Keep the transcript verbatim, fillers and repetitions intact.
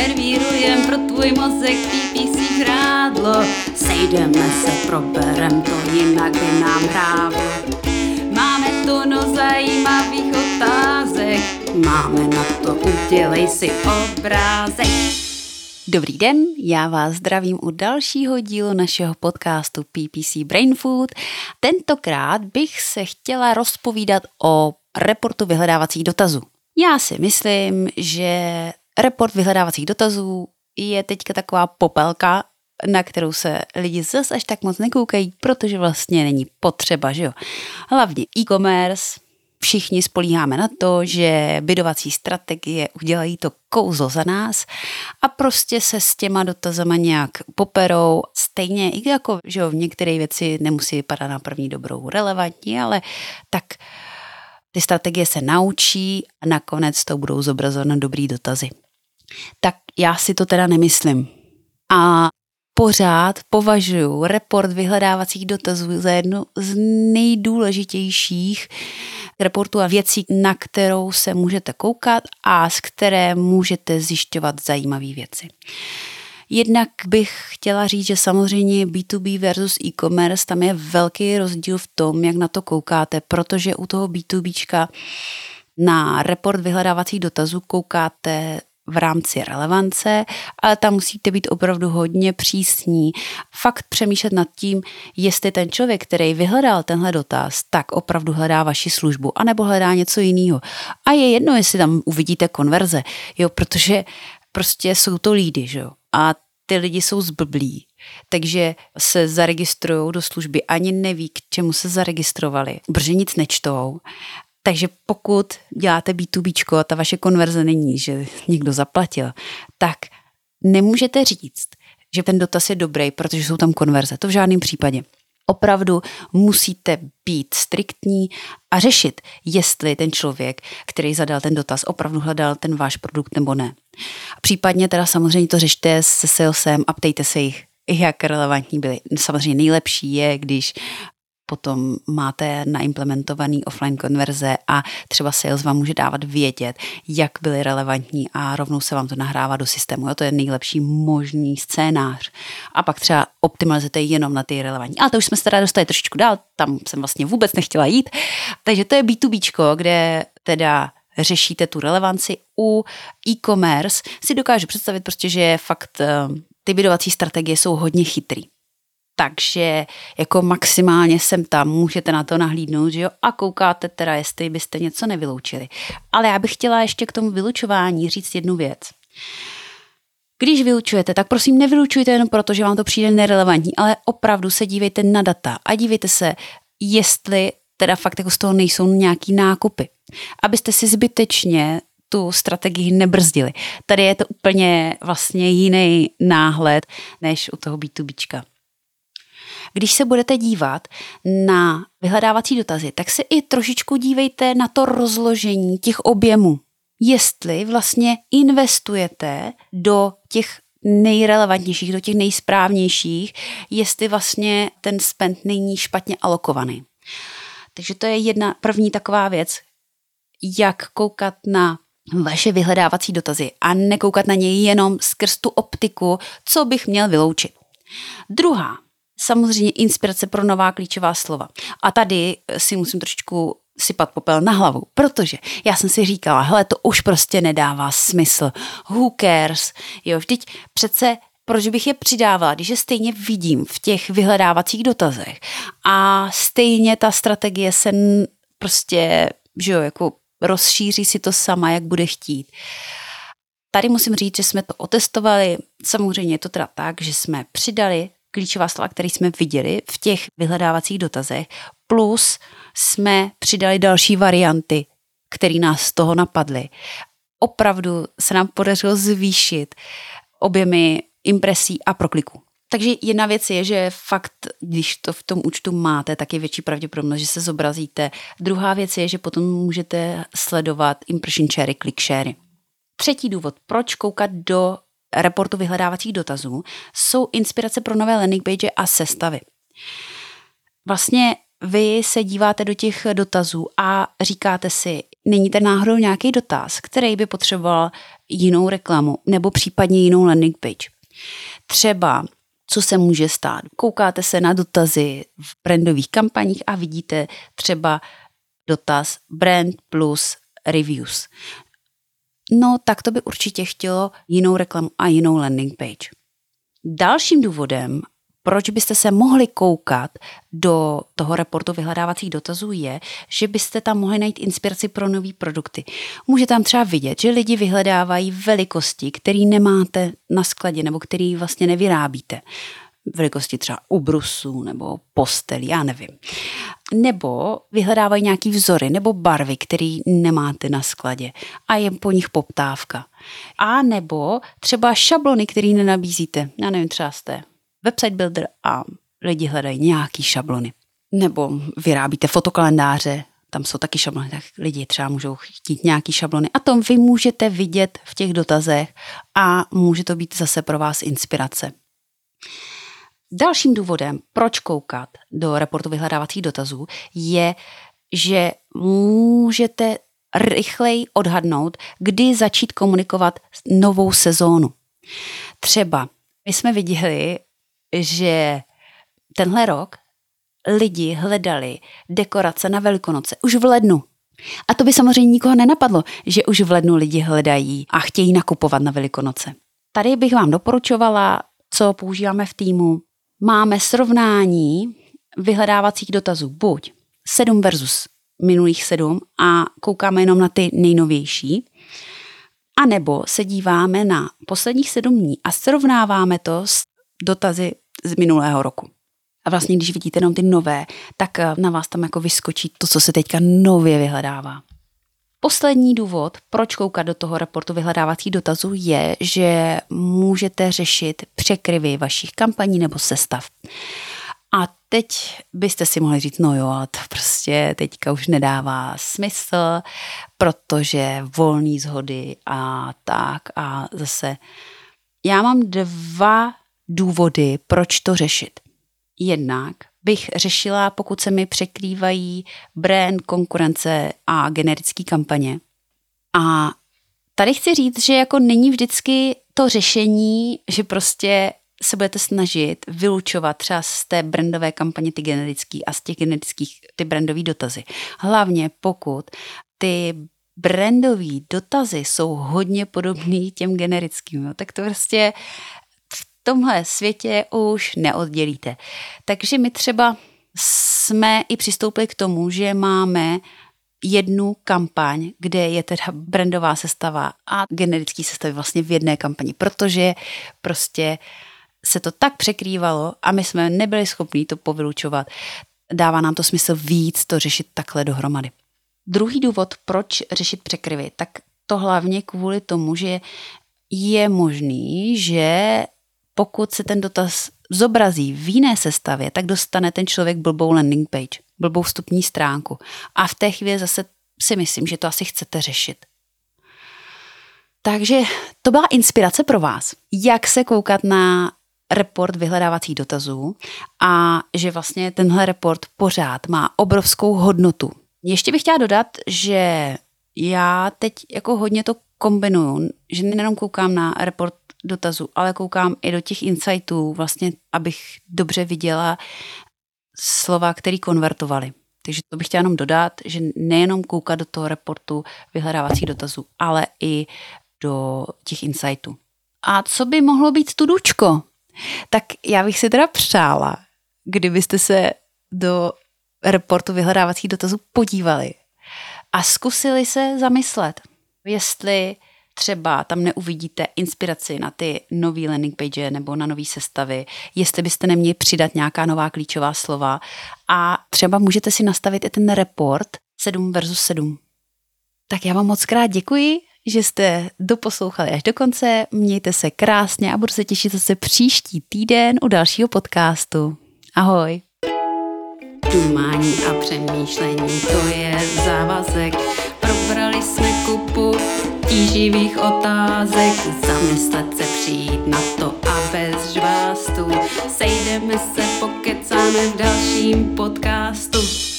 servírujem pro tvůj mozek P P C hrádlo. Sejdeme se, proberem to, jinak by nám hrálo. Máme tunu zajímavých otázek, máme na to, udělej si obrázek. Dobrý den, já vás zdravím u dalšího dílu našeho podcastu P P C Brainfood. Tentokrát bych se chtěla rozpovídat o reportu vyhledávacích dotazů. Já si myslím, že report vyhledávacích dotazů je teďka taková popelka, na kterou se lidi zas až tak moc nekoukají, protože vlastně není potřeba, že jo. Hlavně e-commerce. Všichni spolíháme na to, že bidovací strategie udělají to kouzlo za nás a prostě se s těma dotazama nějak poperou. Stejně i jako, že jo, v některé věci nemusí vypadat na první dobrou relevantní, ale tak ty strategie se naučí a nakonec to budou zobrazeno dobrý dotazy. Tak já si to teda nemyslím. A pořád považuji report vyhledávacích dotazů za jednu z nejdůležitějších reportů a věcí, na kterou se můžete koukat a z které můžete zjišťovat zajímavé věci. Jednak bych chtěla říct, že samozřejmě B to B versus e-commerce, tam je velký rozdíl v tom, jak na to koukáte, protože u toho B to B na report vyhledávacích dotazů koukáte v rámci relevance, ale tam musíte být opravdu hodně přísní. Fakt přemýšlet nad tím, jestli ten člověk, který vyhledal tenhle dotaz, tak opravdu hledá vaši službu, anebo hledá něco jiného. A je jedno, jestli tam uvidíte konverze, jo, protože prostě jsou to lídy, že jo, a ty lidi jsou zblblí, takže se zaregistrujou do služby, ani neví, k čemu se zaregistrovali, protože nic nečtou. Takže pokud děláte B to B a ta vaše konverze není, že někdo zaplatil, tak nemůžete říct, že ten dotaz je dobrý, protože jsou tam konverze. To v žádném případě. Opravdu musíte být striktní a řešit, jestli ten člověk, který zadal ten dotaz, opravdu hledal ten váš produkt nebo ne. Případně teda samozřejmě to řešte se salesem a ptejte se jich, jak relevantní byli. Samozřejmě nejlepší je, když potom máte naimplementovaný offline konverze a třeba sales vám může dávat vědět, jak byly relevantní a rovnou se vám to nahrává do systému. Jo? To je nejlepší možný scénář. A pak třeba optimalizujete jenom na ty relevantní. Ale to už jsme se teda dostali trošičku dál, tam jsem vlastně vůbec nechtěla jít. Takže to je B to B, kde teda řešíte tu relevanci. U e-commerce si dokážu představit prostě, že fakt ty bidovací strategie jsou hodně chytrý. Takže jako maximálně sem tam, můžete na to nahlídnout, že jo, a koukáte teda, jestli byste něco nevyloučili. Ale já bych chtěla ještě k tomu vylučování říct jednu věc. Když vylučujete, tak prosím nevylučujte jenom proto, že vám to přijde nerelevantní, ale opravdu se dívejte na data a dívejte se, jestli teda fakt jako z toho nejsou nějaký nákupy, abyste si zbytečně tu strategii nebrzdili. Tady je to úplně vlastně jiný náhled než u toho B to B. Když se budete dívat na vyhledávací dotazy, tak se i trošičku dívejte na to rozložení těch objemů. Jestli vlastně investujete do těch nejrelevantnějších, do těch nejsprávnějších, jestli vlastně ten spend není špatně alokovaný. Takže to je jedna první taková věc, jak koukat na vaše vyhledávací dotazy a nekoukat na něj jenom skrz tu optiku, co bych měl vyloučit. Druhá, samozřejmě inspirace pro nová klíčová slova. A tady si musím trošičku sypat popel na hlavu, protože já jsem si říkala, hele, to už prostě nedává smysl. Who cares? Jo, vždyť přece, proč bych je přidávala, když je stejně vidím v těch vyhledávacích dotazech a stejně ta strategie se prostě, že jo, jako rozšíří si to sama, jak bude chtít. Tady musím říct, že jsme to otestovali, samozřejmě je to teda tak, že jsme přidali klíčová slova, které jsme viděli v těch vyhledávacích dotazech, plus jsme přidali další varianty, které nás z toho napadly. Opravdu se nám podařilo zvýšit objemy impresí a prokliků. Takže jedna věc je, že fakt, když to v tom účtu máte, tak je větší pravděpodobnost, že se zobrazíte. Druhá věc je, že potom můžete sledovat impression share, click share. Třetí důvod, proč koukat do reportu vyhledávacích dotazů, jsou inspirace pro nové landing page a sestavy. Vlastně vy se díváte do těch dotazů a říkáte si, není tady náhodou nějaký dotaz, který by potřeboval jinou reklamu nebo případně jinou landing page. Třeba, co se může stát? Koukáte se na dotazy v brandových kampaních a vidíte třeba dotaz brand plus reviews. No, tak to by určitě chtělo jinou reklamu a jinou landing page. Dalším důvodem, proč byste se mohli koukat do toho reportu vyhledávacích dotazů, je, že byste tam mohli najít inspiraci pro nový produkty. Můžete tam třeba vidět, že lidi vyhledávají velikosti, které nemáte na skladě nebo které vlastně nevyrábíte. Velikosti třeba ubrusů nebo postelí, já nevím. Nebo vyhledávají nějaký vzory nebo barvy, které nemáte na skladě a je po nich poptávka. A nebo třeba šablony, které nenabízíte. Já nevím, třeba jste website builder a lidi hledají nějaký šablony. Nebo vyrábíte fotokalendáře, tam jsou taky šablony, tak lidi třeba můžou chtít nějaký šablony. A to vy můžete vidět v těch dotazech a může to být zase pro vás inspirace. Dalším důvodem, proč koukat do reportu vyhledávacích dotazů, je, že můžete rychleji odhadnout, kdy začít komunikovat novou sezónu. Třeba my jsme viděli, že tenhle rok lidi hledali dekorace na Velikonoce už v lednu. A to by samozřejmě nikoho nenapadlo, že už v lednu lidi hledají a chtějí nakupovat na Velikonoce. Tady bych vám doporučovala, co používáme v týmu. Máme srovnání vyhledávacích dotazů buď sedm versus minulých sedm a koukáme jenom na ty nejnovější, anebo se díváme na posledních sedm dní a srovnáváme to s dotazy z minulého roku. A vlastně, když vidíte jenom ty nové, tak na vás tam jako vyskočí to, co se teďka nově vyhledává. Poslední důvod, proč koukat do toho reportu vyhledávacích dotazů, je, že můžete řešit překryvy vašich kampaní nebo sestav. A teď byste si mohli říct, no jo, ale to prostě teďka už nedává smysl, protože volný shody a tak a zase. Já mám dva důvody, proč to řešit. Jednak bych řešila, pokud se mi překrývají brand, konkurence a generické kampaně. A tady chci říct, že jako není vždycky to řešení, že prostě se budete snažit vylučovat třeba z té brandové kampaně ty generické a z těch generických ty brandové dotazy. Hlavně pokud ty brandové dotazy jsou hodně podobné těm generickým, no, tak to prostě v tomhle světě už neoddělíte. Takže my třeba jsme i přistoupili k tomu, že máme jednu kampaň, kde je teda brandová sestava a generický sestavy vlastně v jedné kampani, protože prostě se to tak překrývalo a my jsme nebyli schopni to povylučovat. Dává nám to smysl víc to řešit takhle dohromady. Druhý důvod, proč řešit překryvy, tak to hlavně kvůli tomu, že je možný, že pokud se ten dotaz zobrazí v jiné sestavě, tak dostane ten člověk blbou landing page, blbou vstupní stránku. A v té chvíli zase si myslím, že to asi chcete řešit. Takže to byla inspirace pro vás, jak se koukat na report vyhledávacích dotazů a že vlastně tenhle report pořád má obrovskou hodnotu. Ještě bych chtěla dodat, že já teď jako hodně to kombinuju, že nejenom koukám na report dotazů, ale koukám i do těch insightů, vlastně, abych dobře viděla slova, které konvertovaly. Takže to bych chtěla jenom dodat, že nejenom koukat do toho reportu vyhledávacích dotazů, ale i do těch insightů. A co by mohlo být tudučko? Tak já bych si teda přála, kdybyste se do reportu vyhledávacích dotazů podívali a zkusili se zamyslet, jestli třeba tam neuvidíte inspiraci na ty nový landing page nebo na nový sestavy, jestli byste neměli přidat nějaká nová klíčová slova a třeba můžete si nastavit i ten report sedm versus sedm. Tak já vám moc krát děkuji, že jste doposlouchali až do konce, mějte se krásně a budu se těšit zase příští týden u dalšího podcastu. Ahoj! Dumání a přemýšlení, to je závazek, probrali jsme kupu tíživých otázek, zamyslet se, přijít na to a bez žvástu sejde. Sejdeme se, pokecáme v dalším podcastu.